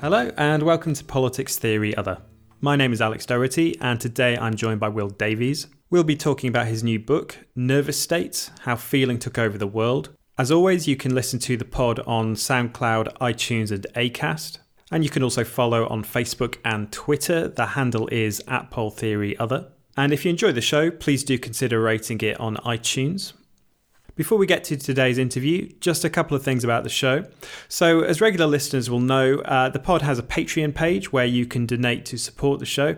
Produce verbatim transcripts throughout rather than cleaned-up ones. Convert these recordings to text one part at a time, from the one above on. Hello and welcome to Politics Theory Other. My name is Alex Doherty and today I'm joined by Will Davies. We'll be talking about his new book, Nervous States: How Feeling Took Over the World. As always, you can listen to the pod on SoundCloud, iTunes and Acast. And you can also follow on Facebook and Twitter. The handle is at PolTheoryOther. And if you enjoy the show, please do consider rating it on iTunes. Before we get to today's interview, just a couple of things about the show. So as regular listeners will know, uh, the pod has a Patreon page where you can donate to support the show.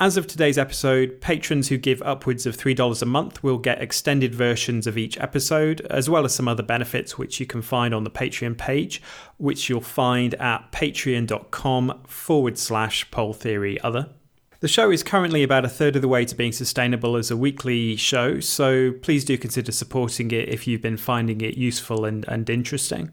As of today's episode, patrons who give upwards of three dollars a month will get extended versions of each episode, as well as some other benefits which you can find on the Patreon page, which you'll find at patreon.com forward slash poltheoryother. The show is currently about a third of the way to being sustainable as a weekly show, so please do consider supporting it if you've been finding it useful and, and interesting.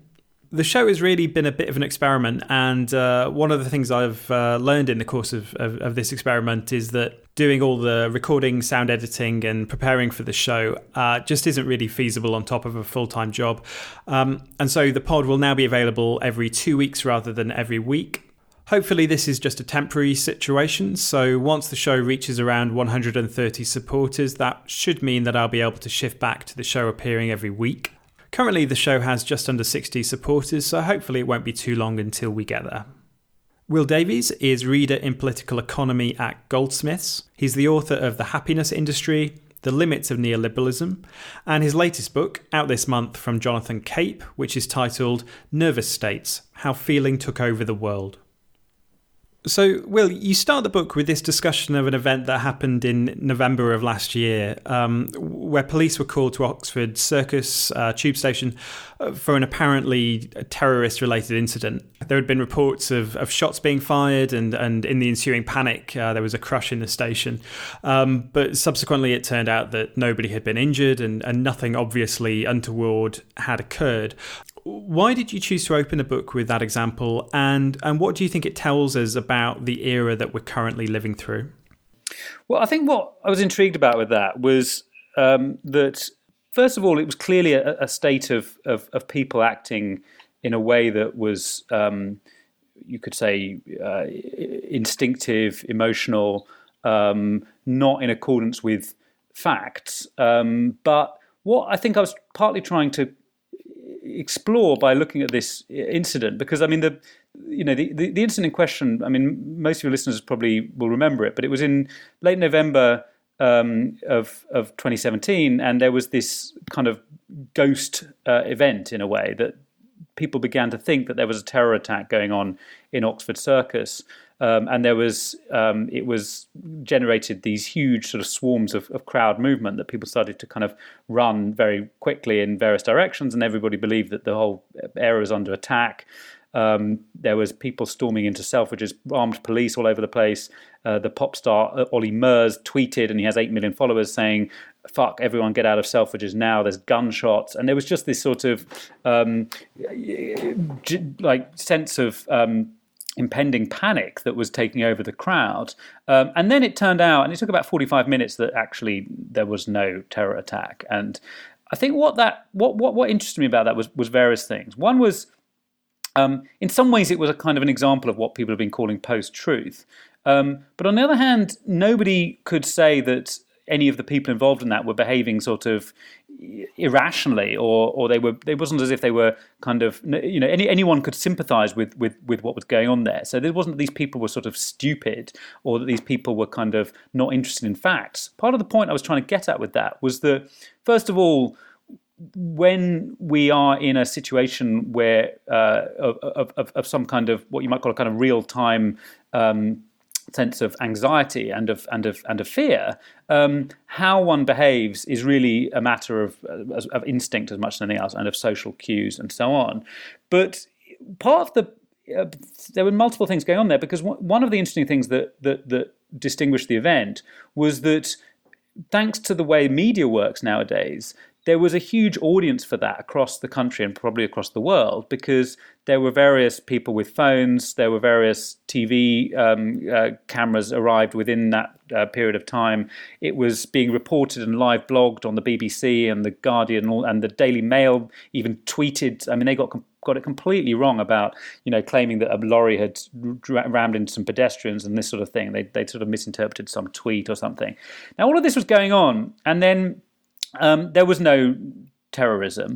The show has really been a bit of an experiment, and uh, one of the things I've uh, learned in the course of, of, of this experiment is that doing all the recording, sound editing, and preparing for the show uh, just isn't really feasible on top of a full-time job. Um, and so the pod will now be available every two weeks rather than every week. Hopefully this is just a temporary situation, so once the show reaches around one hundred thirty supporters, that should mean that I'll be able to shift back to the show appearing every week. Currently the show has just under sixty supporters, so hopefully it won't be too long until we get there. Will Davies is reader in political economy at Goldsmiths. He's the author of The Happiness Industry, The Limits of Neoliberalism, and his latest book, out this month from Jonathan Cape, which is titled Nervous States: How Feeling Took Over the World. So, Will, you start the book with this discussion of an event that happened in November of last year, um, where police were called to Oxford Circus uh, tube station for an apparently terrorist-related incident. There had been reports of, of shots being fired, and, and in the ensuing panic, uh, there was a crush in the station. Um, but subsequently, it turned out that nobody had been injured and, and nothing obviously untoward had occurred. Why did you choose to open the book with that example, and, and what do you think it tells us about the era that we're currently living through? Well, I think what I was intrigued about with that was um, that, first of all, it was clearly a, a state of, of, of people acting in a way that was, um, you could say, uh, instinctive, emotional, um, not in accordance with facts. Um, but what I think I was partly trying to explore by looking at this incident, because I mean the you know the, the the incident in question, I mean most of your listeners probably will remember it, but it was in late November um, of of twenty seventeen, and there was this kind of ghost uh, event in a way that people began to think that there was a terror attack going on in Oxford Circus, um, and there was um, it was generated these huge sort of swarms of, of crowd movement that people started to kind of run very quickly in various directions, and everybody believed that the whole area was under attack. Um, there was people storming into Selfridges, armed police all over the place. Uh, the pop star Olly Murs tweeted, and he has eight million followers, saying, "Fuck, everyone get out of Selfridges now, there's gunshots." And there was just this sort of um, like sense of um, impending panic that was taking over the crowd. Um, and then it turned out, and it took about forty-five minutes, that actually there was no terror attack. And I think what that what what, what interested me about that was was various things. One was, Um, in some ways, it was a kind of an example of what people have been calling post-truth. Um, but on the other hand, nobody could say that any of the people involved in that were behaving sort of irrationally, or or they were. It wasn't as if they were kind of, you know, any anyone could sympathise with with with what was going on there. So there wasn't that these people were sort of stupid, or that these people were kind of not interested in facts. Part of the point I was trying to get at with that was that, first of all, when we are in a situation where uh, of, of, of some kind of what you might call a kind of real-time um, sense of anxiety and of and of and of fear, um, how one behaves is really a matter of of instinct as much as anything else, and of social cues and so on. But part of the uh, there were multiple things going on there, because w- one of the interesting things that that that distinguished the event was that, thanks to the way media works nowadays, there was a huge audience for that across the country and probably across the world, because there were various people with phones, there were various T V um, uh, cameras arrived within that uh, period of time. It was being reported and live blogged on the B B C and the Guardian, and the Daily Mail even tweeted. I mean, they got com- got it completely wrong about, you know, claiming that a lorry had r- rammed into some pedestrians and this sort of thing. They they sort of misinterpreted some tweet or something. Now, all of this was going on, and then Um, there was no terrorism,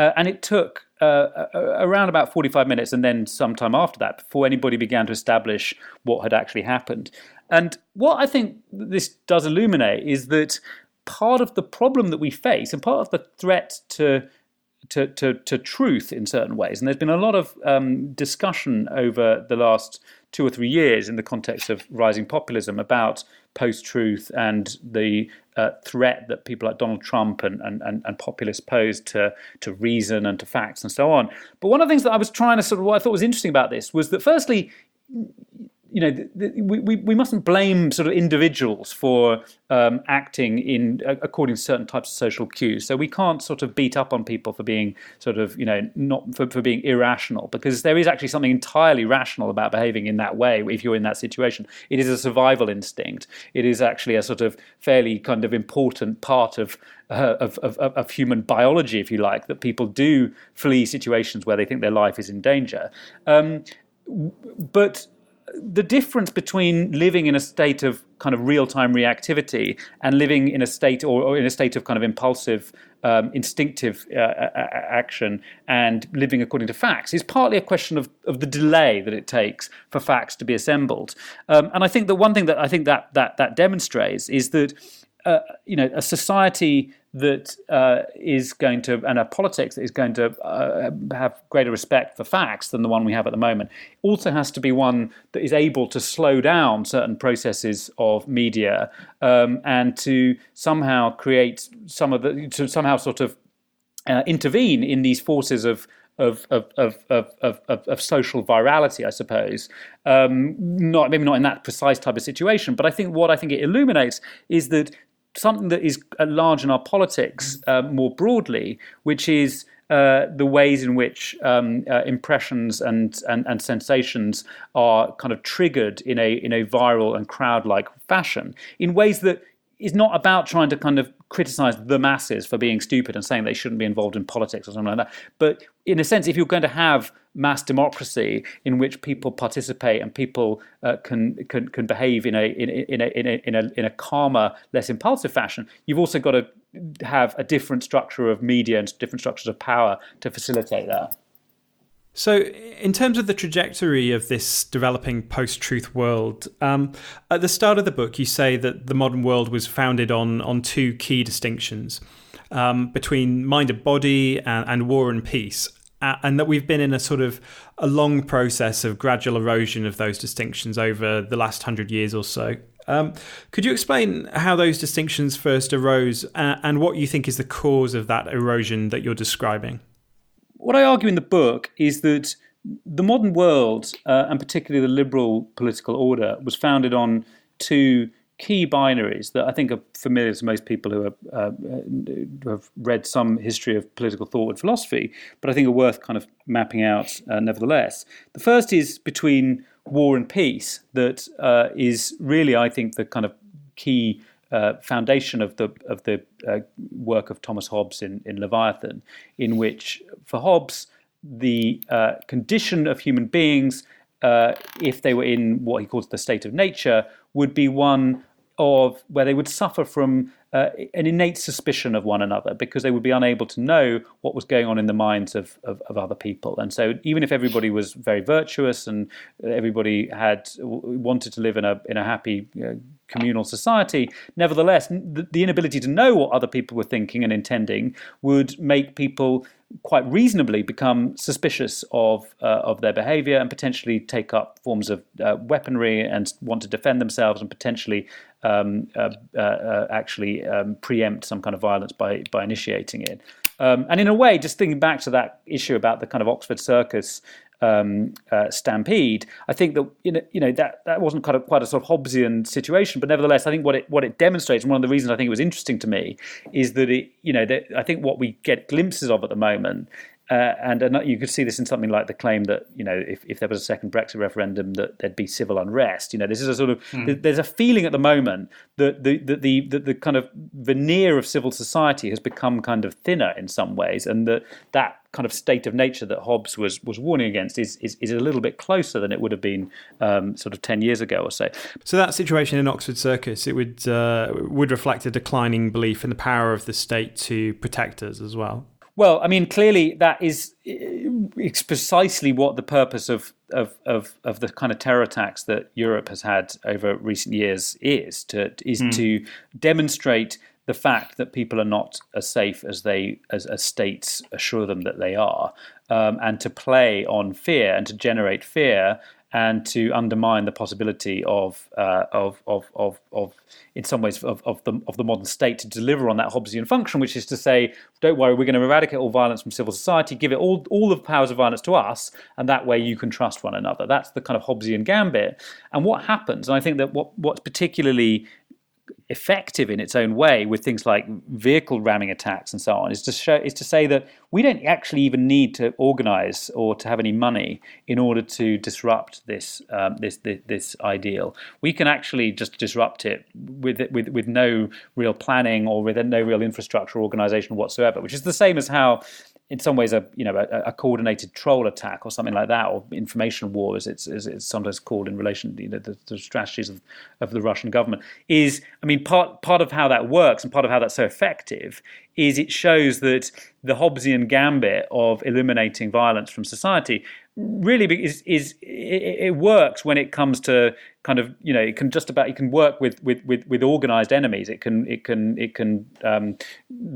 uh, and it took uh, around about forty-five minutes and then some time after that before anybody began to establish what had actually happened. And what I think this does illuminate is that part of the problem that we face, and part of the threat to to, to, to truth in certain ways, and there's been a lot of um, discussion over the last two or three years in the context of rising populism about post-truth and the uh, threat that people like Donald Trump and, and, and, and populists pose to, to reason and to facts and so on. But one of the things that I was trying to sort of, what I thought was interesting about this was that, firstly, you know, the, the, we, we mustn't blame sort of individuals for um, acting in uh, according to certain types of social cues. So we can't sort of beat up on people for being sort of, you know, not for, for being irrational, because there is actually something entirely rational about behaving in that way if you're in that situation. It is a survival instinct. It is actually a sort of fairly kind of important part of Uh, of, of, of human biology, if you like, that people do flee situations where they think their life is in danger. Um, but the difference between living in a state of kind of real-time reactivity and living in a state or, or in a state of kind of impulsive, um, instinctive uh, action and living according to facts is partly a question of, of the delay that it takes for facts to be assembled. Um, and I think the one thing that I think that that that demonstrates is that Uh, you know, a society that uh, is going to, and a politics that is going to uh, have greater respect for facts than the one we have at the moment, also has to be one that is able to slow down certain processes of media um, and to somehow create some of the, to somehow sort of uh, intervene in these forces of Of of, of of of of social virality, I suppose. Um, not maybe not in that precise type of situation, but I think what I think it illuminates is that something that is at large in our politics uh, more broadly, which is uh, the ways in which um, uh, impressions and, and and sensations are kind of triggered in a in a viral and crowd-like fashion, in ways that is not about trying to kind of criticize the masses for being stupid and saying they shouldn't be involved in politics or something like that. But in a sense, if you're going to have mass democracy in which people participate and people uh, can can can behave in a in, in a in a in a in a calmer, less impulsive fashion, you've also got to have a different structure of media and different structures of power to facilitate that. So in terms of the trajectory of this developing post-truth world, um, at the start of the book, you say that the modern world was founded on on two key distinctions um, between mind and body and, and war and peace, uh, and that we've been in a sort of a long process of gradual erosion of those distinctions over the last hundred years or so. Um, could you explain how those distinctions first arose and, and what you think is the cause of that erosion that you're describing? What I argue in the book is that the modern world, uh, and particularly the liberal political order, was founded on two key binaries that I think are familiar to most people who, are, uh, who have read some history of political thought and philosophy, but I think are worth kind of mapping out uh, nevertheless. The first is between war and peace, that uh, is really, I think, the kind of key Uh, foundation of the of the uh, work of Thomas Hobbes in, in Leviathan, in which, for Hobbes, the uh, condition of human beings, uh, if they were in what he calls the state of nature, would be one of where they would suffer from uh, an innate suspicion of one another, because they would be unable to know what was going on in the minds of, of, of other people. And so even if everybody was very virtuous and everybody had wanted to live in a in a happy, you know, communal society. Nevertheless, the, the inability to know what other people were thinking and intending would make people quite reasonably become suspicious of uh, of their behavior and potentially take up forms of uh, weaponry and want to defend themselves and potentially um, uh, uh, uh, actually um, preempt some kind of violence by by initiating it. Um, and in a way, just thinking back to that issue about the kind of Oxford Circus Um, uh, stampede, I think that you know, you know that, that wasn't quite a, quite a sort of Hobbesian situation, but nevertheless, I think what it what it demonstrates, and one of the reasons I think it was interesting to me, is that it you know that I think what we get glimpses of at the moment, uh, and, and you could see this in something like the claim that you know if, if there was a second Brexit referendum that there'd be civil unrest. You know, this is a sort of mm. there's a feeling at the moment that the the, the the the kind of veneer of civil society has become kind of thinner in some ways, and that that. kind of state of nature that Hobbes was was warning against is is, is a little bit closer than it would have been um, sort of ten years ago or so. So that situation in Oxford Circus, it would uh, would reflect a declining belief in the power of the state to protect us as well. Well, I mean, clearly that is it's precisely what the purpose of of of, of the kind of terror attacks that Europe has had over recent years is to is mm. to demonstrate the fact that people are not as safe as they, as, as states assure them that they are, um, and to play on fear and to generate fear and to undermine the possibility of, uh, of, of, of, of, in some ways, of, of the of the modern state to deliver on that Hobbesian function, which is to say, don't worry, we're going to eradicate all violence from civil society, give it all all the powers of violence to us, and that way you can trust one another. That's the kind of Hobbesian gambit. And what happens, and I think that what what's particularly effective in its own way with things like vehicle ramming attacks and so on is to show is to say that we don't actually even need to organize or to have any money in order to disrupt this um, this, this this ideal. We can actually just disrupt it with with with no real planning or with no real infrastructure or organization whatsoever, which is the same as how in some ways, a you know a, a coordinated troll attack or something like that, or information war, as it's as it's sometimes called in relation to you know, the, the strategies of, of the Russian government, is I mean part part of how that works and part of how that's so effective is it shows that the Hobbesian gambit of eliminating violence from society really is is it, it works when it comes to kind of you know it can just about it can work with with with, with organized enemies. It can it can it can um,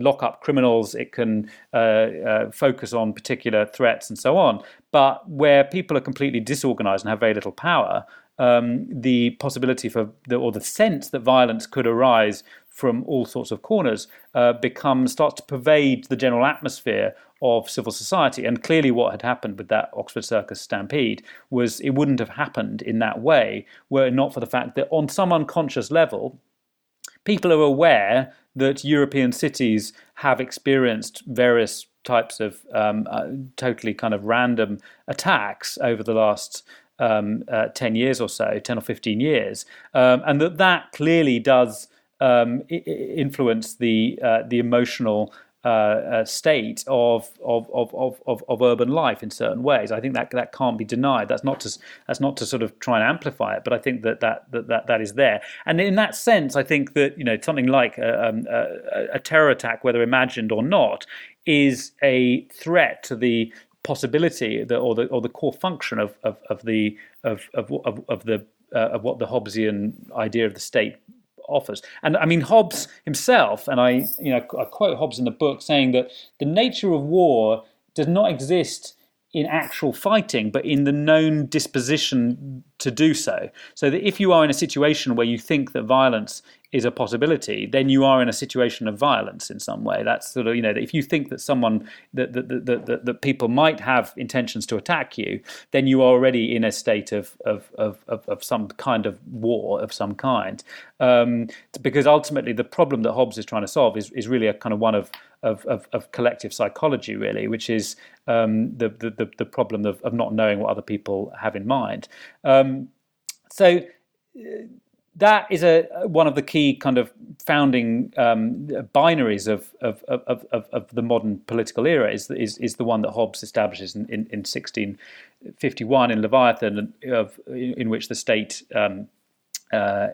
lock up criminals. It can uh, uh, focus on particular threats and so on. But where people are completely disorganized and have very little power, um, the possibility for the, or the sense that violence could arise from all sorts of corners uh, becomes starts to pervade the general atmosphere of civil society. And clearly what had happened with that Oxford Circus stampede was it wouldn't have happened in that way were it not for the fact that on some unconscious level, people are aware that European cities have experienced various types of um, uh, totally kind of random attacks over the last um, uh, ten years or so, ten or fifteen years. Um, and that that clearly does um, I- influence the uh, the emotional Uh, uh, state of of, of of of urban life in certain ways. I think that that can't be denied. That's not to that's not to sort of try and amplify it, but I think that that that that, that is there. And in that sense, I think that you know something like a, um, a, a terror attack, whether imagined or not, is a threat to the possibility that, or the or the core function of of, of the of of of, of the uh, of what the Hobbesian idea of the state offers. And I mean, Hobbes himself, and I, you know, I quote Hobbes in the book saying that the nature of war does not exist in actual fighting, but in the known disposition to do so. So that if you are in a situation where you think that violence is a possibility, then you are in a situation of violence in some way. That's sort of, you know, if you think that someone, that that that, that, that people might have intentions to attack you, then you are already in a state of of of, of some kind of war of some kind. Um, because ultimately the problem that Hobbes is trying to solve is, is really a kind of one of of, of, of collective psychology, really, which is um, the, the, the problem of, of not knowing what other people have in mind. Um, so... Uh, That is a one of the key kind of founding um, binaries of of, of of of the modern political era is is is the one that Hobbes establishes in, in, in sixteen fifty-one in Leviathan, of in, in which the state um, uh,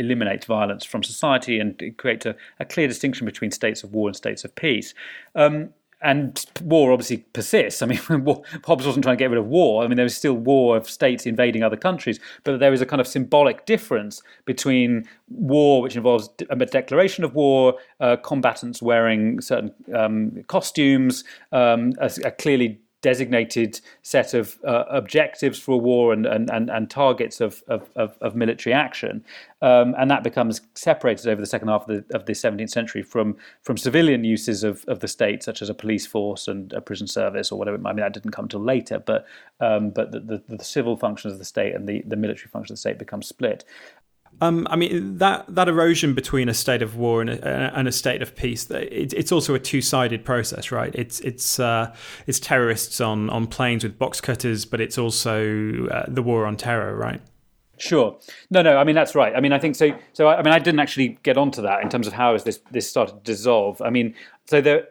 eliminates violence from society and creates a, a clear distinction between states of war and states of peace. Um, And war obviously persists. I mean, war, Hobbes wasn't trying to get rid of war. I mean, there was still war of states invading other countries, but there is a kind of symbolic difference between war, which involves a declaration of war, uh, combatants wearing certain um, costumes, um, a, a clearly designated set of uh, objectives for a war and and and, and targets of, of of of military action, um, and that becomes separated over the second half of the, of the seventeenth century from from civilian uses of, of the state, such as a police force and a prison service or whatever it might be. That didn't come till later, but um, but the, the the civil functions of the state and the the military functions of the state become split. Um, I mean, that, that erosion between a state of war and a, and a state of peace, it, it's also a two-sided process, right? It's it's uh, it's terrorists on, on planes with box cutters, but it's also uh, the war on terror, right? Sure. No, no, I mean, that's right. I mean, I think so. So, I mean, I didn't actually get onto that in terms of how is this, this started to dissolve. I mean, so there...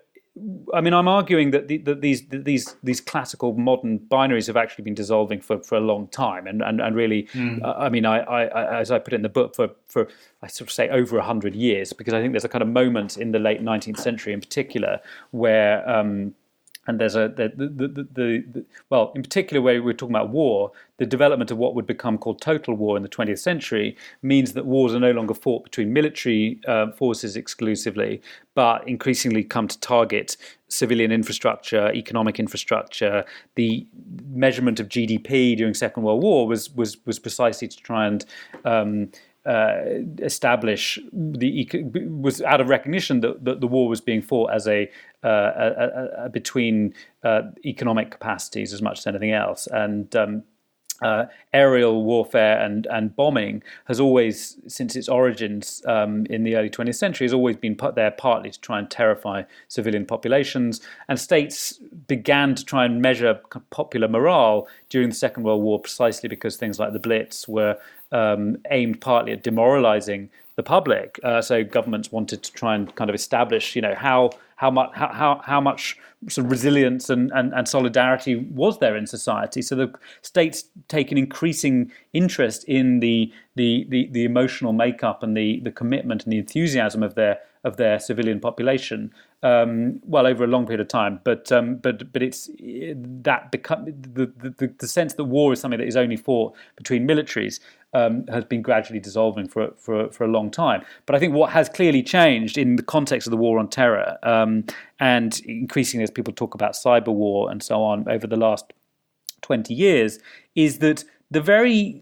I mean, I'm arguing that, the, that these these these classical modern binaries have actually been dissolving for, for a long time, and and, and really, mm. uh, I mean, I, I as I put it in the book, for for I sort of say over a hundred years, because I think there's a kind of moment in the late nineteenth century in particular where. Um, And there's a the the, the the the well, in particular, where we're talking about war, the development of what would become called total war in the twentieth century means that wars are no longer fought between military uh, forces exclusively, but increasingly come to target civilian infrastructure, economic infrastructure. The measurement of G D P during Second World War was was was precisely to try and. Um, Uh, establish the was out of recognition that, that the war was being fought as a, uh, a, a, a between uh, economic capacities as much as anything else, and um, uh, aerial warfare and and bombing has always, since its origins um, in the early twentieth century, has always been put there partly to try and terrify civilian populations, and states began to try and measure popular morale during the Second World War precisely because things like the Blitz were. Um, aimed partly at demoralizing the public, uh, so governments wanted to try and kind of establish, you know, how how much how, how, how much sort of resilience and, and, and solidarity was there in society. So the states take an increasing interest in the the the, the emotional makeup and the, the commitment and the enthusiasm of their of their civilian population. Um, well, over a long period of time, but um, but but it's that become the, the the sense that war is something that is only fought between militaries um, has been gradually dissolving for for for a long time. But I think what has clearly changed in the context of the war on terror, um, and increasingly as people talk about cyber war and so on over the last twenty years, is that the very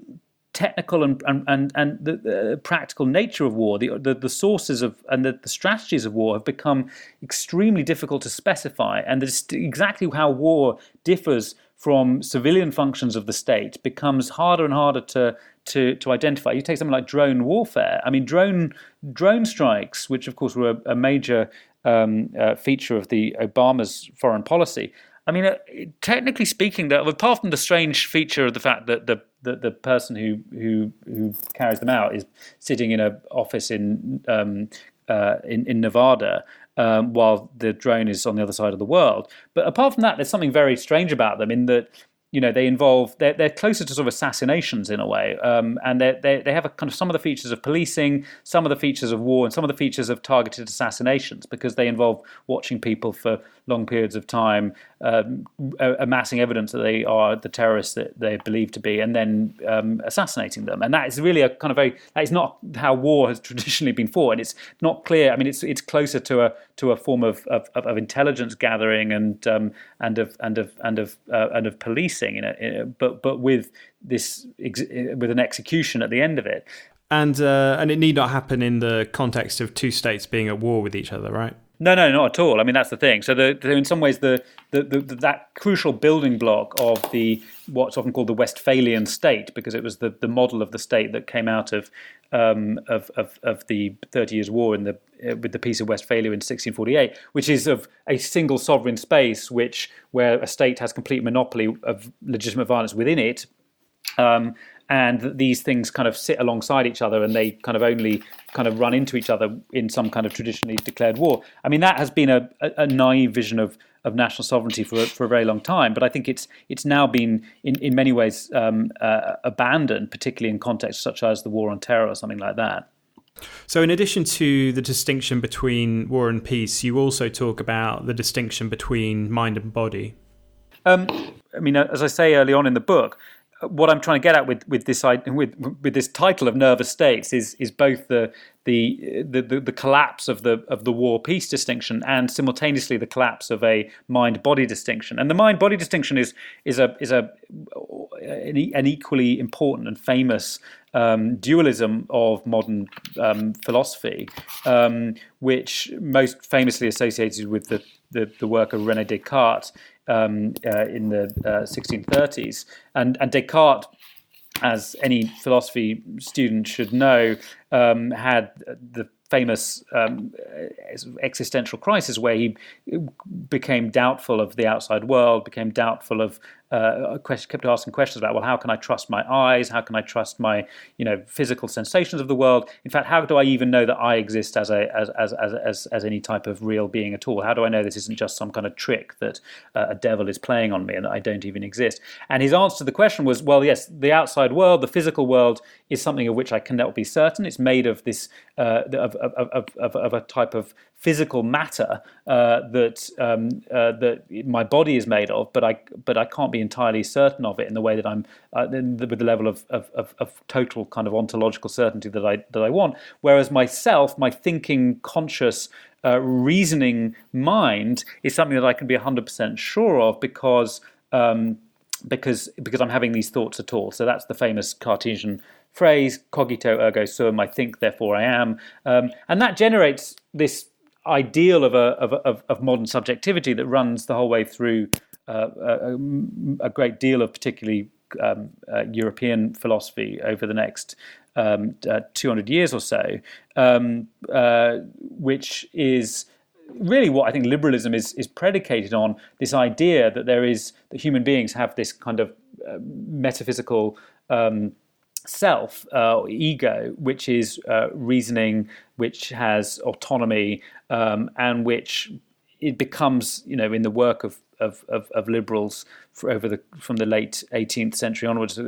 technical and and and the uh, practical nature of war, the the, the sources of and the, the strategies of war have become extremely difficult to specify, and exactly how war differs from civilian functions of the state becomes harder and harder to to to identify. You take something like drone warfare. I mean, drone drone strikes, which of course were a, a major um, uh, feature of the Obama's foreign policy. I mean, uh, technically speaking, that apart from the strange feature of the fact that the the, the person who, who who carries them out is sitting in an office in um, uh, in, in Nevada um, while the drone is on the other side of the world. But apart from that, there's something very strange about them in that, you know, they involve they're, they're closer to sort of assassinations in a way, um, and they they they have a kind of some of the features of policing, some of the features of war, and some of the features of targeted assassinations because they involve watching people for long periods of time, um, amassing evidence that they are the terrorists that they believe to be, and then um, assassinating them. And that is really a kind of very that is not how war has traditionally been fought, and it's not clear. I mean, it's it's closer to a to a form of of, of intelligence gathering and um, and of and of and of uh, and of policing. In a, in a, but but with this ex, with an execution at the end of it, and uh, and it need not happen in the context of two states being at war with each other, right? No, no, not at all. I mean, that's the thing. So the, the, in some ways, the, the, the that crucial building block of the what's often called the Westphalian state, because it was the, the model of the state that came out of um, of, of of the Thirty Years' War in the uh, with the Peace of Westphalia in sixteen forty-eight, which is of a single sovereign space, which where a state has complete monopoly of legitimate violence within it. Um, And these things kind of sit alongside each other, and they kind of only kind of run into each other in some kind of traditionally declared war. I mean, that has been a, a, a naive vision of, of national sovereignty for for a very long time. But I think it's it's now been in, in many ways um, uh, abandoned, particularly in contexts such as the war on terror or something like that. So in addition to the distinction between war and peace, you also talk about the distinction between mind and body. Um, I mean, as I say early on in the book, what I'm trying to get at with, with this with with this title of Nervous States is is both the the the, the collapse of the of the war-peace distinction and simultaneously the collapse of a mind-body distinction. And the mind-body distinction is is a is a an equally important and famous Um, dualism of modern um, philosophy, um, which most famously associated with the, the, the work of René Descartes um, uh, in the uh, sixteen thirties. And, and Descartes, as any philosophy student should know, um, had the famous um, existential crisis where he became doubtful of the outside world, became doubtful of, uh, kept asking questions about, well, how can I trust my eyes? How can I trust my, you know, physical sensations of the world? In fact, how do I even know that I exist as a as as as as, as any type of real being at all? How do I know this isn't just some kind of trick that uh, a devil is playing on me and that I don't even exist? And his answer to the question was, well, yes, the outside world, the physical world, is something of which I cannot be certain. It's made of this uh, of Of, of, of, of a type of physical matter uh, that um, uh, that my body is made of, but I but I can't be entirely certain of it in the way that I'm uh, the, with the level of, of, of, of total kind of ontological certainty that I that I want. Whereas myself, my thinking, conscious, uh, reasoning mind is something that I can be one hundred percent sure of because um, because because I'm having these thoughts at all. So that's the famous Cartesian phrase, cogito ergo sum, I think, therefore I am. Um, and that generates this ideal of, a, of, of, of modern subjectivity that runs the whole way through uh, a, a great deal of particularly um, uh, European philosophy over the next um, uh, two hundred years or so, um, uh, which is really what I think liberalism is is predicated on, this idea that there is, that human beings have this kind of uh, metaphysical um self, uh, ego, which is uh, reasoning, which has autonomy, um, and which it becomes, you know, in the work of of, of, of liberals for over the from the late eighteenth century onwards, a,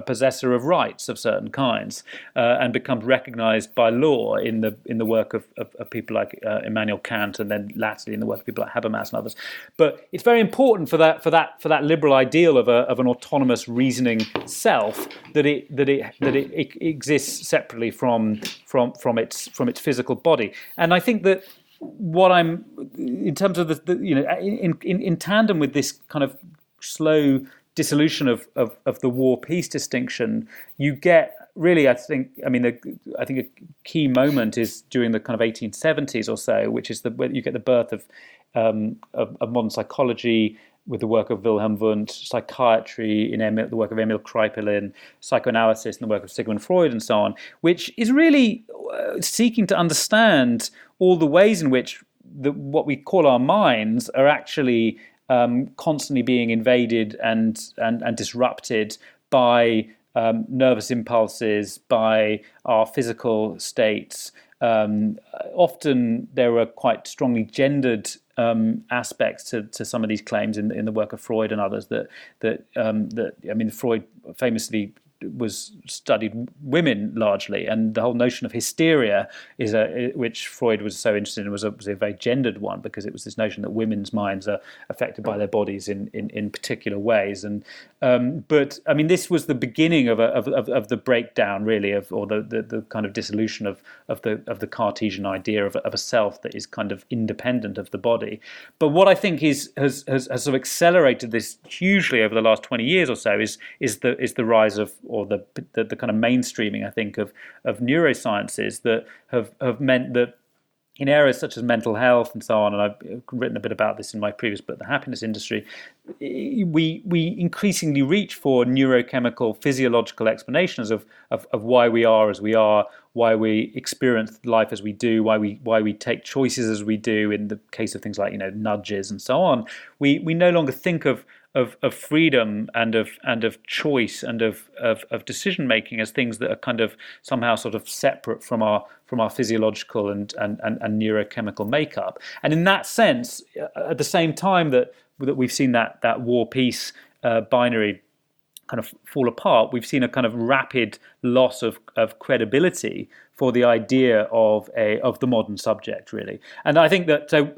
a possessor of rights of certain kinds, uh, and becomes recognised by law in the in the work of, of, of people like uh, Immanuel Kant, and then latterly in the work of people like Habermas and others. But it's very important for that for that for that liberal ideal of a of an autonomous reasoning self that it that it that it, it exists separately from from from its from its physical body. And I think that what I'm, in terms of the, the you know, in, in in tandem with this kind of slow dissolution of of, of the war-peace distinction, you get really, I think, I mean, the, I think a key moment is during the kind of eighteen seventies or so, which is the where you get the birth of, um, of of modern psychology with the work of Wilhelm Wundt, psychiatry in Emil, the work of Emil Kraepelin, psychoanalysis in the work of Sigmund Freud, and so on, which is really uh, seeking to understand all the ways in which the, what we call our minds are actually um, constantly being invaded and and, and disrupted by um, nervous impulses, by our physical states. Um, often there are quite strongly gendered um, aspects to, to some of these claims in, in the work of Freud and others. That that um, that I mean, Freud famously was studied women largely, and the whole notion of hysteria is a which Freud was so interested in was a, was a very gendered one, because it was this notion that women's minds are affected by their bodies in in, in particular ways. And um, but I mean, this was the beginning of a, of, of of the breakdown, really, of or the the, the kind of dissolution of, of the of the Cartesian idea of, of a self that is kind of independent of the body. But what I think is has has, has sort of accelerated this hugely over the last twenty years or so is is the is the rise of or the, the the kind of mainstreaming, I think, of of neurosciences that have, have meant that in areas such as mental health and so on, and I've written a bit about this in my previous book, The Happiness Industry, we we increasingly reach for neurochemical, physiological explanations of, of, of why we are as we are, why we experience life as we do, why we why we take choices as we do in the case of things like, you know, nudges and so on. We we no longer think of Of, of freedom and of and of choice and of, of, of decision making as things that are kind of somehow sort of separate from our from our physiological and and, and, and neurochemical makeup. And in that sense, at the same time that that we've seen that that war peace uh, binary kind of fall apart, we've seen a kind of rapid loss of, of credibility for the idea of a of the modern subject, really. And I think that so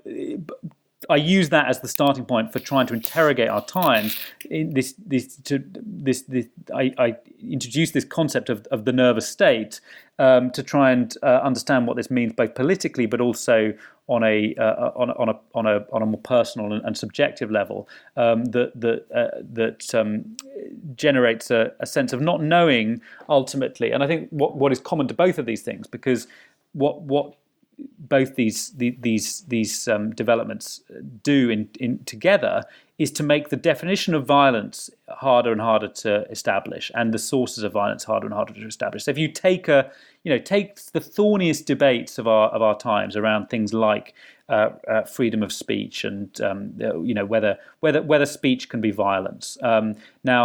I use that as the starting point for trying to interrogate our times. In this this to this, this I, I introduced this concept of, of the nervous state um, to try and uh, understand what this means both politically, but also on a uh, on on a on a on a more personal and, and subjective level um, that that uh, that um, generates a, a sense of not knowing ultimately. And I think what what is common to both of these things, because what what. both these these these um, developments do in, in together is to make the definition of violence harder and harder to establish, and the sources of violence harder and harder to establish. So if you take a you know take the thorniest debates of our of our times around things like uh, uh, freedom of speech and um, you know whether whether whether speech can be violence. Um, now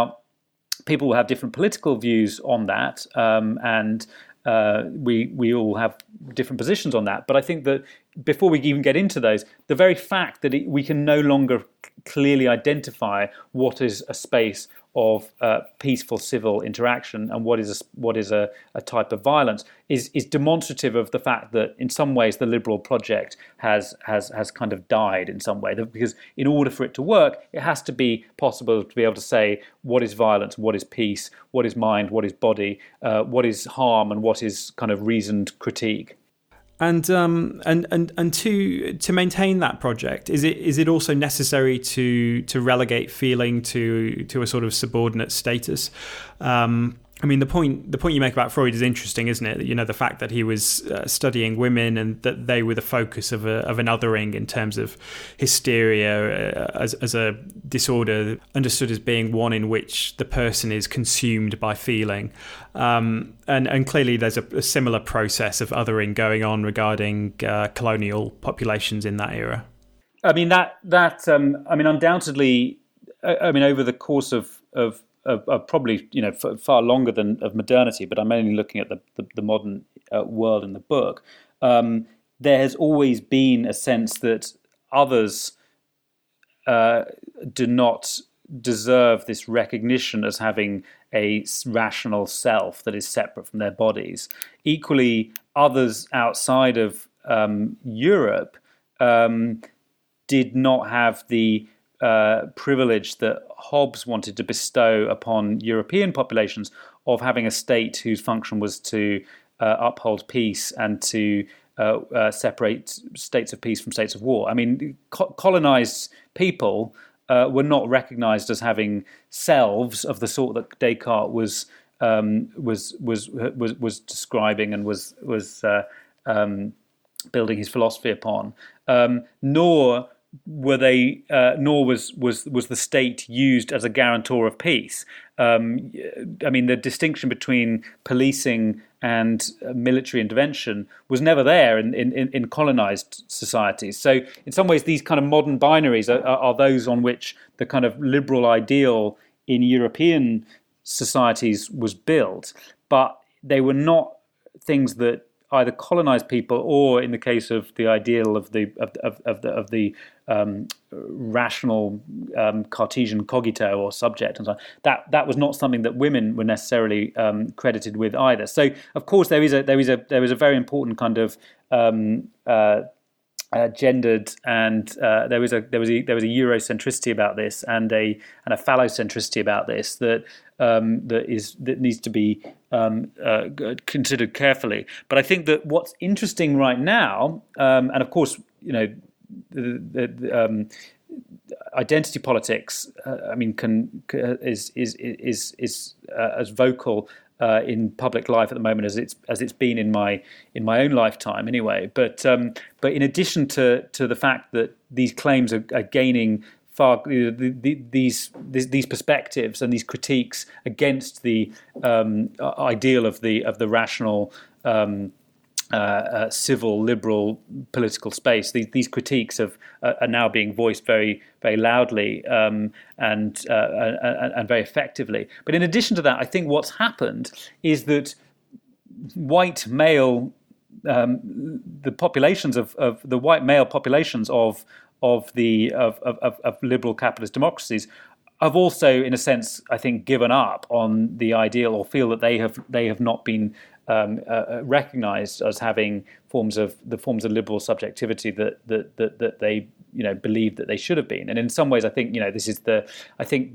people will have different political views on that, um, and. Uh, we we all have different positions on that, but I think that before we even get into those, the very fact that it, we can no longer clearly identify what is a space of uh, peaceful civil interaction and what is a, what is a, a type of violence is is demonstrative of the fact that in some ways the liberal project has has has kind of died in some way, because in order for it to work, it has to be possible to be able to say what is violence, what is peace, what is mind, what is body, uh, what is harm, and what is kind of reasoned critique. And um and, and, and to to maintain that project, is it is it also necessary to to relegate feeling to to a sort of subordinate status? Um, I mean, the point the point you make about Freud is interesting, isn't it? You know, the fact that he was uh, studying women and that they were the focus of a, of an othering in terms of hysteria uh, as as a disorder understood as being one in which the person is consumed by feeling. Um, and, and clearly there's a, a similar process of othering going on regarding uh, colonial populations in that era. I mean, that that um, I mean, undoubtedly, I, I mean, over the course of of Of, of probably you know f- far longer than of modernity, but I'm only looking at the the, the modern uh, world in the book. Um, there has always been a sense that others uh, do not deserve this recognition as having a rational self that is separate from their bodies. Equally, others outside of um, Europe um, did not have the Uh, privilege that Hobbes wanted to bestow upon European populations of having a state whose function was to uh, uphold peace and to uh, uh, separate states of peace from states of war. I mean, co- colonized people uh, were not recognized as having selves of the sort that Descartes was um, was, was was was describing and was was uh, um, building his philosophy upon, um, nor. Were they? Uh, nor was was was the state used as a guarantor of peace. Um, I mean, the distinction between policing and military intervention was never there in, in, in colonized societies. So, in some ways, these kind of modern binaries are, are those on which the kind of liberal ideal in European societies was built, but they were not things that either colonized people, or in the case of the ideal of the of, of, of the of the um, rational um, Cartesian cogito or subject, and so on, that that was not something that women were necessarily um, credited with either. So, of course, there is a there is a there is a very important kind of um, uh, uh, gendered, and uh, there was a there was a there was a Eurocentricity about this, and a and a phallocentricity about this that. Um, that is that needs to be um, uh, considered carefully. But I think that what's interesting right now, um, and of course, you know, the, the, the, um, identity politics. Uh, I mean, can, can is is is is uh, as vocal uh, in public life at the moment as it's as it's been in my in my own lifetime, anyway. But um, but in addition to to the fact that these claims are, are gaining. Far, the, the, these these perspectives and these critiques against the um, ideal of the of the rational um, uh, uh, civil liberal political space. These, these critiques have, uh, are now being voiced very very loudly um, and uh, uh, and very effectively. But in addition to that, I think what's happened is that white male um, the populations of, of the white male populations of Of the of, of of liberal capitalist democracies I've also, in a sense, I think, given up on the ideal, or feel that they have they have not been um, uh, recognised as having forms of the forms of liberal subjectivity that that that that they you know believed that they should have been. And in some ways, I think you know this is the I think.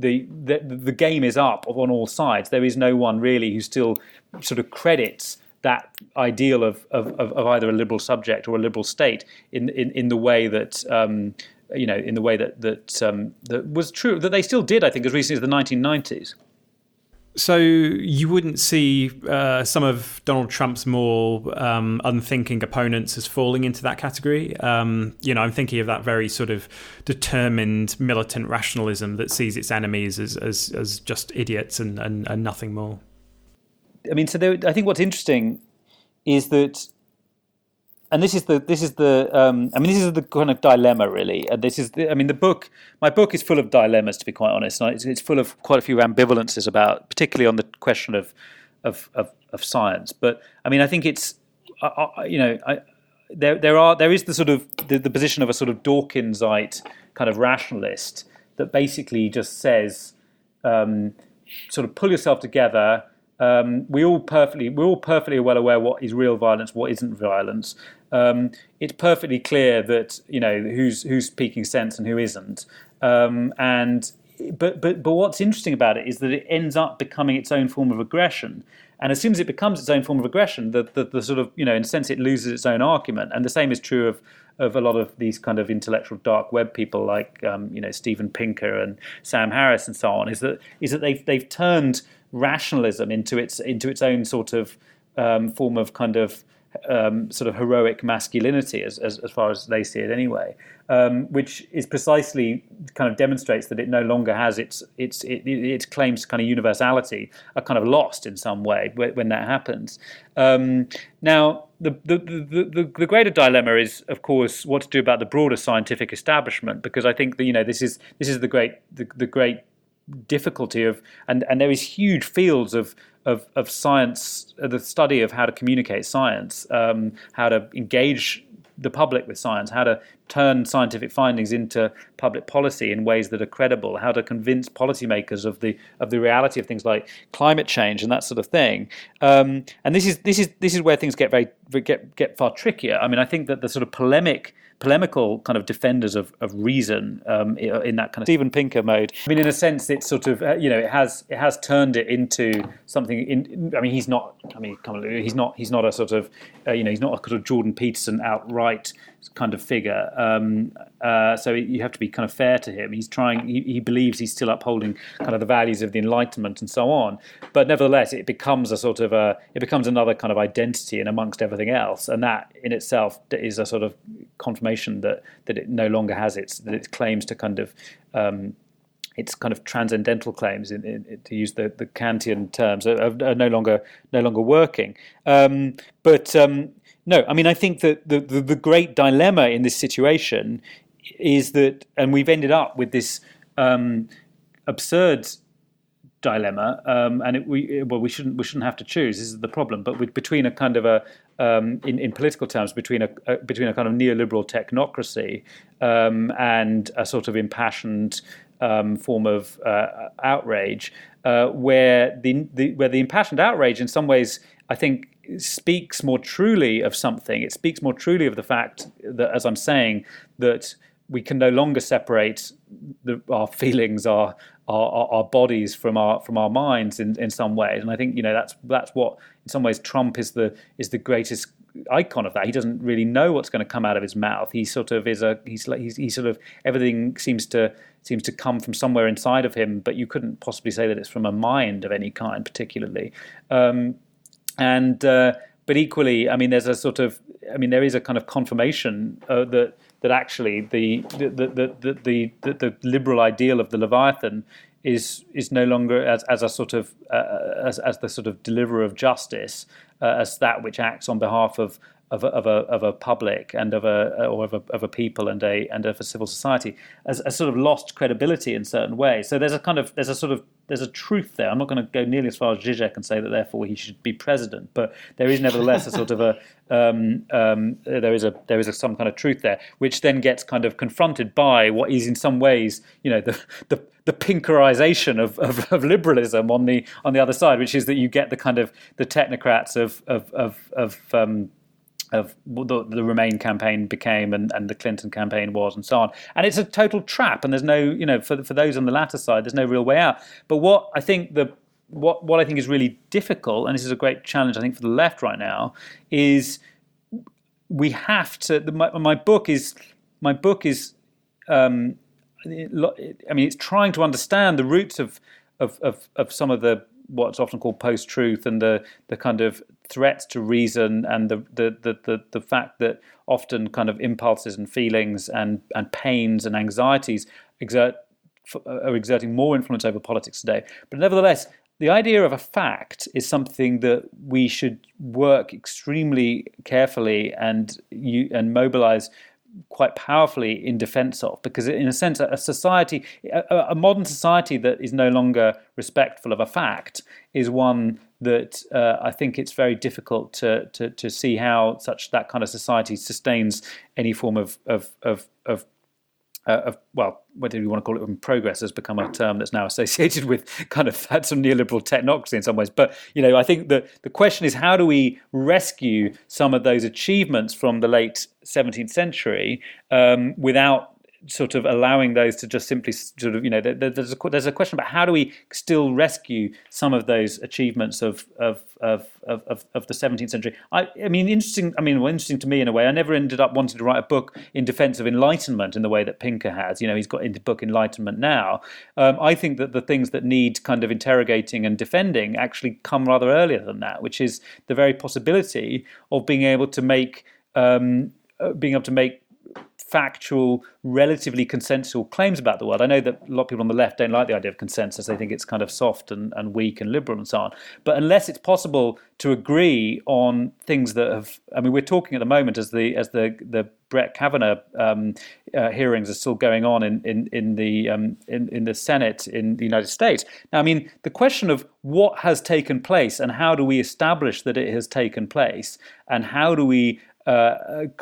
The, the the game is up on all sides. There is no one really who still sort of credits that ideal of of, of either a liberal subject or a liberal state in in, in the way that um, you know in the way that that, um, that was true that they still did, I think, as recently as the nineteen nineties. So you wouldn't see uh, some of Donald Trump's more um, unthinking opponents as falling into that category. Um, you know, I'm thinking of that very sort of determined militant rationalism that sees its enemies as as, as just idiots and, and, and nothing more. I mean, so there, I think what's interesting is that, and this is the this is the um, I mean, this is the kind of dilemma, really. And this is the, I mean, the book. My book is full of dilemmas, to be quite honest. And it's, it's full of quite a few ambivalences about, particularly on the question of of of, of science. But I mean, I think it's uh, you know I, there there are there is the sort of the, the position of a sort of Dawkinsite kind of rationalist that basically just says, um, sort of pull yourself together. Um, we all perfectly we're all perfectly well aware what is real violence, what isn't violence. Um, it's perfectly clear that you know who's who's speaking sense and who isn't. Um, and but but but what's interesting about it is that it ends up becoming its own form of aggression. And as soon as it becomes its own form of aggression, the the, the sort of you know in a sense it loses its own argument. And the same is true of. of a lot of these kind of intellectual dark web people like, um, you know, Steven Pinker and Sam Harris and so on, is that is that they've they've turned rationalism into its into its own sort of um, form of kind of um, sort of heroic masculinity, as, as as far as they see it anyway, um, which is precisely kind of demonstrates that it no longer has its its it, its claims to kind of universality are kind of lost in some way when that happens. Um, now. The, the the the greater dilemma is, of course, what to do about the broader scientific establishment, because I think that you know this is this is the great the, the great difficulty of and, and there is huge fields of of of science, the study of how to communicate science, um, how to engage the public with science, how to turn scientific findings into public policy in ways that are credible, how to convince policymakers of the of the reality of things like climate change and that sort of thing. Um, and this is this is this is where things get very get get far trickier. I mean, I think that the sort of polemic polemical kind of defenders of of reason um, in that kind of Steven Pinker mode. I mean, in a sense, it's sort of you know it has it has turned it into something. In I mean, he's not. I mean, come on, he's not he's not a sort of uh, you know he's not a sort of Jordan Peterson outright kind of figure. Um, uh, so you have to be kind of fair to him. He's trying. He, he believes he's still upholding kind of the values of the Enlightenment and so on. But nevertheless, it becomes a sort of a it becomes another kind of identity in amongst everything else, and that in itself is a sort of confirmation that that it no longer has its that it claims to kind of um, its kind of transcendental claims in, in, in, to use the, the Kantian terms are, are no longer no longer working. Um, but um, no, I mean I think that the, the the great dilemma in this situation is that, and we've ended up with this um, absurd dilemma, um, and it, we well we shouldn't we shouldn't have to choose. This is the problem, but with, between a kind of a Um, in, in political terms, between a, a between a kind of neoliberal technocracy um, and a sort of impassioned um, form of uh, outrage, uh, where the, the where the impassioned outrage, in some ways, I think, speaks more truly of something. It speaks more truly of the fact that, as I'm saying, that we can no longer separate the, our feelings, our Our, our bodies from our from our minds in, in some ways, and I think you know that's that's what in some ways Trump is the is the greatest icon of that. He doesn't really know what's going to come out of his mouth. He sort of is a he's like he's he sort of everything seems to seems to come from somewhere inside of him, but you couldn't possibly say that it's from a mind of any kind, particularly. Um, and uh, but equally, I mean, there's a sort of I mean, there is a kind of confirmation uh, that. That actually the the the, the the the liberal ideal of the Leviathan is is no longer as as a sort of uh, as as the sort of deliverer of justice, uh, as that which acts on behalf of of a, of a of a public and of a or of a of a people and a and of a civil society, as a sort of lost credibility in certain ways. So there's a kind of there's a sort of there's a truth there. I'm not going to go nearly as far as Zizek and say that therefore he should be president, but there is nevertheless a sort of a um, um, there is a there is a, some kind of truth there, which then gets kind of confronted by what is in some ways, you know, the the, the pinkerization of, of of liberalism on the on the other side, which is that you get the kind of the technocrats of of of of um, of what the, the Remain campaign became and, and the Clinton campaign was and so on. And it's a total trap, and there's no, you know, for for those on the latter side, there's no real way out. But what I think the what what I think is really difficult, and this is a great challenge, I think, for the left right now, is we have to, the, my, my book is, my book is, um, I mean, it's trying to understand the roots of of of, of some of the, what's often called post-truth and the the kind of threats to reason and the the, the the the fact that often kind of impulses and feelings and and pains and anxieties exert are exerting more influence over politics today. But nevertheless, the idea of a fact is something that we should work extremely carefully and you and mobilize quite powerfully in defense of, because in a sense a society a, a modern society that is no longer respectful of a fact is one that uh, I think it's very difficult to, to to see how such that kind of society sustains any form of of of of, uh, of well, whether you want to call it progress has become a term that's now associated with kind of that some neoliberal technocracy in some ways. But, you know, I think the the question is, how do we rescue some of those achievements from the late seventeenth century um, without sort of allowing those to just simply sort of, you know, there's a, there's a question about how do we still rescue some of those achievements of of of of, of the seventeenth century. I, I mean, interesting. I mean, well, interesting to me in a way. I never ended up wanting to write a book in defence of Enlightenment in the way that Pinker has. You know, he's got into book Enlightenment now. Um, I think that the things that need kind of interrogating and defending actually come rather earlier than that, which is the very possibility of being able to make um, being able to make. factual, relatively consensual claims about the world. I know that a lot of people on the left don't like the idea of consensus. They think it's kind of soft and, and weak and liberal and so on. But unless it's possible to agree on things that have, I mean, we're talking at the moment as the as the the Brett Kavanaugh um, uh, hearings are still going on in in in the um, in, in the Senate in the United States. Now, I mean, the question of what has taken place and how do we establish that it has taken place, and how do we Uh,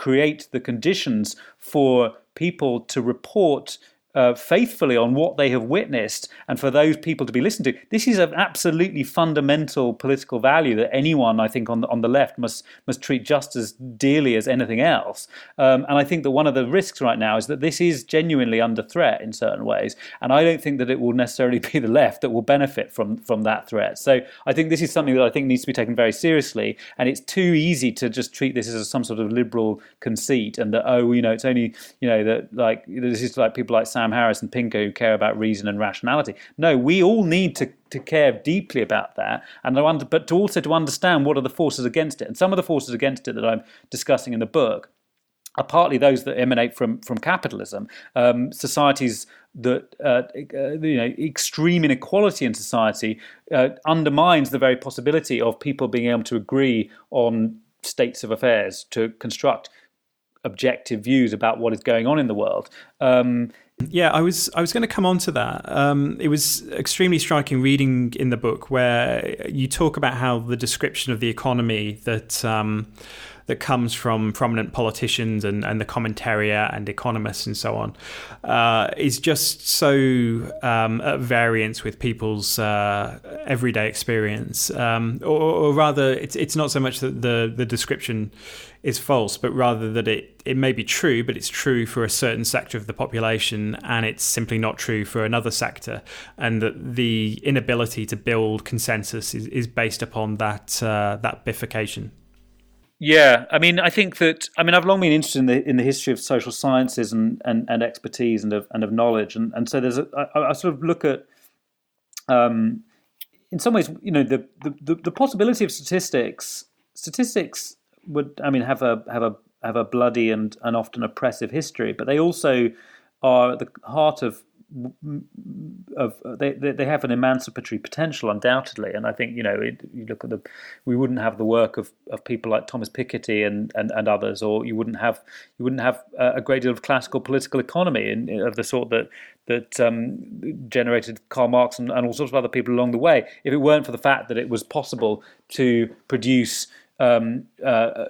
create the conditions for people to report uh, faithfully on what they have witnessed, and for those people to be listened to. This is an absolutely fundamental political value that anyone, I think, on the, on the left must must treat just as dearly as anything else. Um, and I think that one of the risks right now is that this is genuinely under threat in certain ways, and I don't think that it will necessarily be the left that will benefit from from that threat. So I think this is something that I think needs to be taken very seriously, and it's too easy to just treat this as some sort of liberal conceit, and that, oh, you know, it's only, you know, that like this is like people like Sam Harris and Pinker who care about reason and rationality. No, we all need to, to care deeply about that, and under, but to also to understand what are the forces against it. And some of the forces against it that I'm discussing in the book are partly those that emanate from from capitalism, um, societies that uh, you know, extreme inequality in society uh, undermines the very possibility of people being able to agree on states of affairs, to construct objective views about what is going on in the world. Um, Yeah, I was I was going to come on to that. Um, it was extremely striking reading in the book where you talk about how the description of the economy that um, that comes from prominent politicians and, and the commentaria and economists and so on uh, is just so um, at variance with people's uh, everyday experience. Um, or, or rather, it's it's not so much that the, the description is false, but rather that it, it may be true, but it's true for a certain sector of the population and it's simply not true for another sector, and that the inability to build consensus is, is based upon that uh, that bifurcation. Yeah, I mean, I think that I mean I've long been interested in the in the history of social sciences and and, and expertise and of and of knowledge, and, and so there's a, I, I sort of look at um, in some ways, you know, the the, the possibility of statistics statistics. Would I mean have a have a have a bloody and, and often oppressive history, but they also are at the heart of of they they have an emancipatory potential, undoubtedly. And I think, you know, it, you look at the, we wouldn't have the work of, of people like Thomas Piketty and, and, and others, or you wouldn't have you wouldn't have a great deal of classical political economy in, in, of the sort that that um, generated Karl Marx and, and all sorts of other people along the way, if it weren't for the fact that it was possible to produce. Um, uh,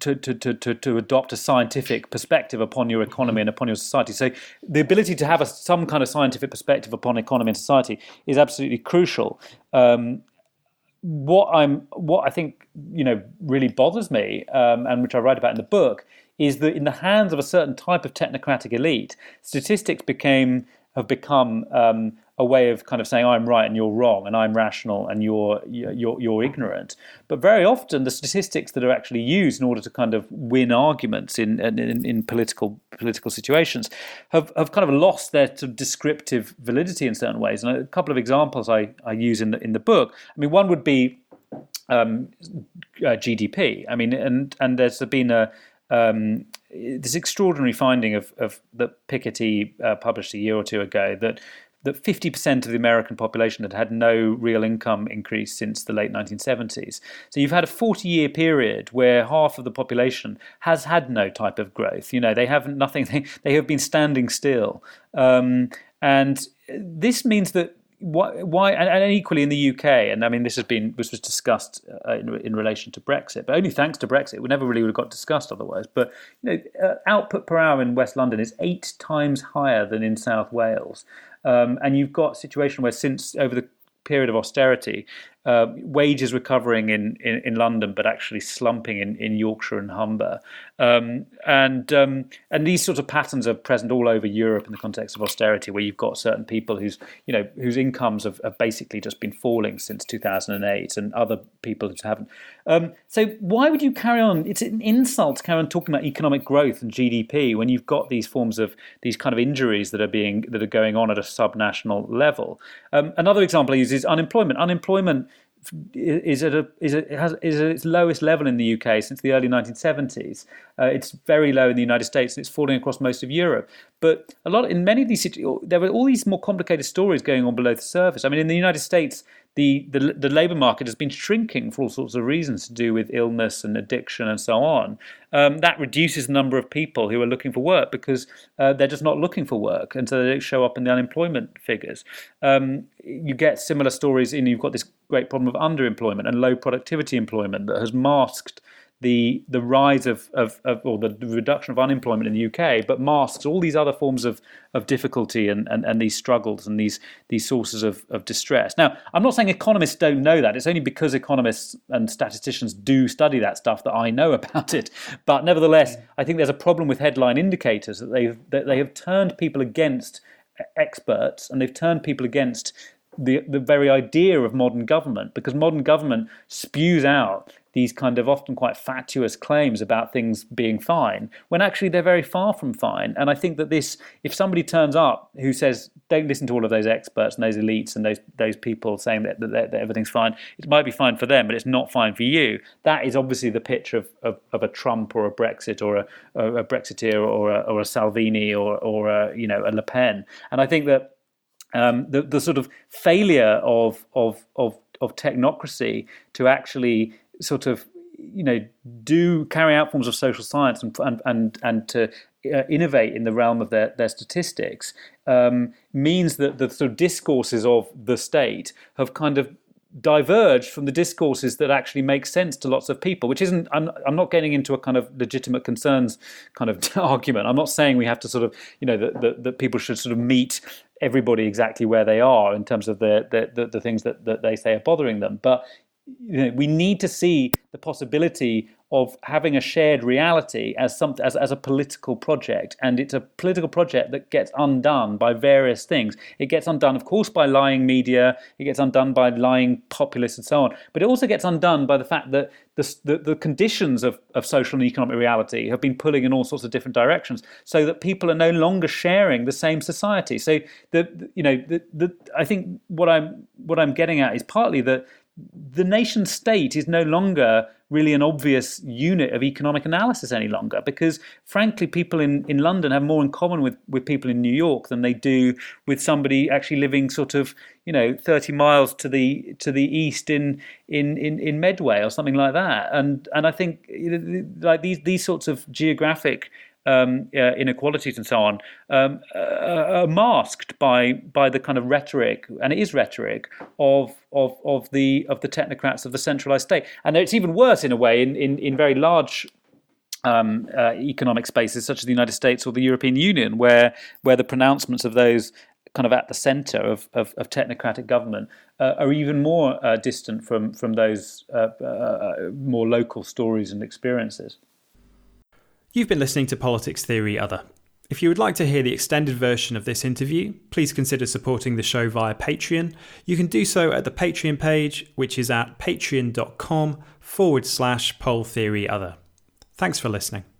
to, to, to, to adopt a scientific perspective upon your economy and upon your society. So the ability to have a, some kind of scientific perspective upon economy and society is absolutely crucial. Um, what I'm, what I think, you know, really bothers me, um, and which I write about in the book, is that in the hands of a certain type of technocratic elite, statistics became have become. Um, a way of kind of saying I'm right and you're wrong, and I'm rational and you're you're you're ignorant. But very often the statistics that are actually used in order to kind of win arguments in in, in political political situations have, have kind of lost their sort of descriptive validity in certain ways. And a couple of examples I, I use in the in the book. I mean, one would be um, uh, G D P. I mean, and and there's been a um, this extraordinary finding of of that Piketty uh, published a year or two ago that. that fifty percent of the American population had had no real income increase since the late nineteen seventies. So you've had a forty-year period where half of the population has had no type of growth. You know, they haven't nothing. They, they have been standing still. Um, and this means that why, why and, and equally in the U K, and I mean, this has been, this was discussed uh, in, in relation to Brexit, but only thanks to Brexit, it never really would have got discussed otherwise. But, you know, uh, output per hour in West London is eight times higher than in South Wales. Um, and you've got a situation where since over the period of austerity, uh, wages recovering in, in, in London, but actually slumping in, in Yorkshire and Humber. Um, and um, and these sorts of patterns are present all over Europe in the context of austerity, where you've got certain people whose, you know, whose incomes have, have basically just been falling since two thousand eight, and other people who haven't. Um, so why would you carry on? It's an insult to carry on talking about economic growth and G D P when you've got these forms of these kind of injuries that are being that are going on at a subnational level. Um, another example I use is unemployment. Unemployment. Is at a is it has is at its lowest level in the U K since the early nineteen seventies. Uh, it's very low in the United States, and it's falling across most of Europe. But a lot in many of these there were all these more complicated stories going on below the surface. I mean, in the United States, the the, the labour market has been shrinking for all sorts of reasons to do with illness and addiction and so on. Um, that reduces the number of people who are looking for work because uh, they're just not looking for work, and so they don't show up in the unemployment figures. Um, you get similar stories in you've got this great problem of underemployment and low productivity employment that has masked the the rise of, of, of or the, the reduction of unemployment in the U K, but masks all these other forms of, of difficulty and, and, and these struggles and these these sources of, of distress. Now, I'm not saying economists don't know that. It's only because economists and statisticians do study that stuff that I know about it. But nevertheless, I think there's a problem with headline indicators that they've that they have turned people against experts, and they've turned people against the the very idea of modern government, because modern government spews out these kind of often quite fatuous claims about things being fine, when actually they're very far from fine. And I think that this, if somebody turns up who says, don't listen to all of those experts and those elites and those those people saying that, that, that everything's fine, it might be fine for them, but it's not fine for you. That is obviously the pitch of, of, of a Trump or a Brexit or a, a Brexiteer or a, or a Salvini or, or a, you know, a Le Pen. And I think that um, the, the sort of failure of of of of technocracy to actually sort of, you know, do carry out forms of social science and and and, and to uh, innovate in the realm of their, their statistics um, means that the sort of discourses of the state have kind of diverged from the discourses that actually make sense to lots of people, which isn't, I'm, I'm not getting into a kind of legitimate concerns kind of argument. I'm not saying we have to sort of, you know, that, that, that people should sort of meet everybody exactly where they are in terms of the, the, the, the things that, that they say are bothering them. But we need to see the possibility of having a shared reality as some as, as a political project, and it's a political project that gets undone by various things. It gets undone, of course, by lying media. It gets undone by lying populists and so on. But it also gets undone by the fact that the the, the conditions of, of social and economic reality have been pulling in all sorts of different directions, so that people are no longer sharing the same society. So the you know the, the I think what I'm what I'm getting at is partly that the nation state is no longer really an obvious unit of economic analysis any longer, because frankly, people in, in London have more in common with, with people in New York than they do with somebody actually living sort of, you know, thirty miles to the to the east in in, in, in Medway or something like that. And and I think like these these sorts of geographic Um, uh, inequalities and so on um, uh, are masked by by the kind of rhetoric, and it is rhetoric of of of the of the technocrats of the centralized state. And it's even worse in a way in in, in very large Um, uh, economic spaces such as the United States or the European Union, where where the pronouncements of those kind of at the centre of, of, of technocratic government uh, are even more uh, distant from from those uh, uh, more local stories and experiences. You've been listening to Politics Theory Other. If you would like to hear the extended version of this interview, please consider supporting the show via Patreon. You can do so at the Patreon page, which is at patreon dot com forward slash poll theory other. Thanks for listening.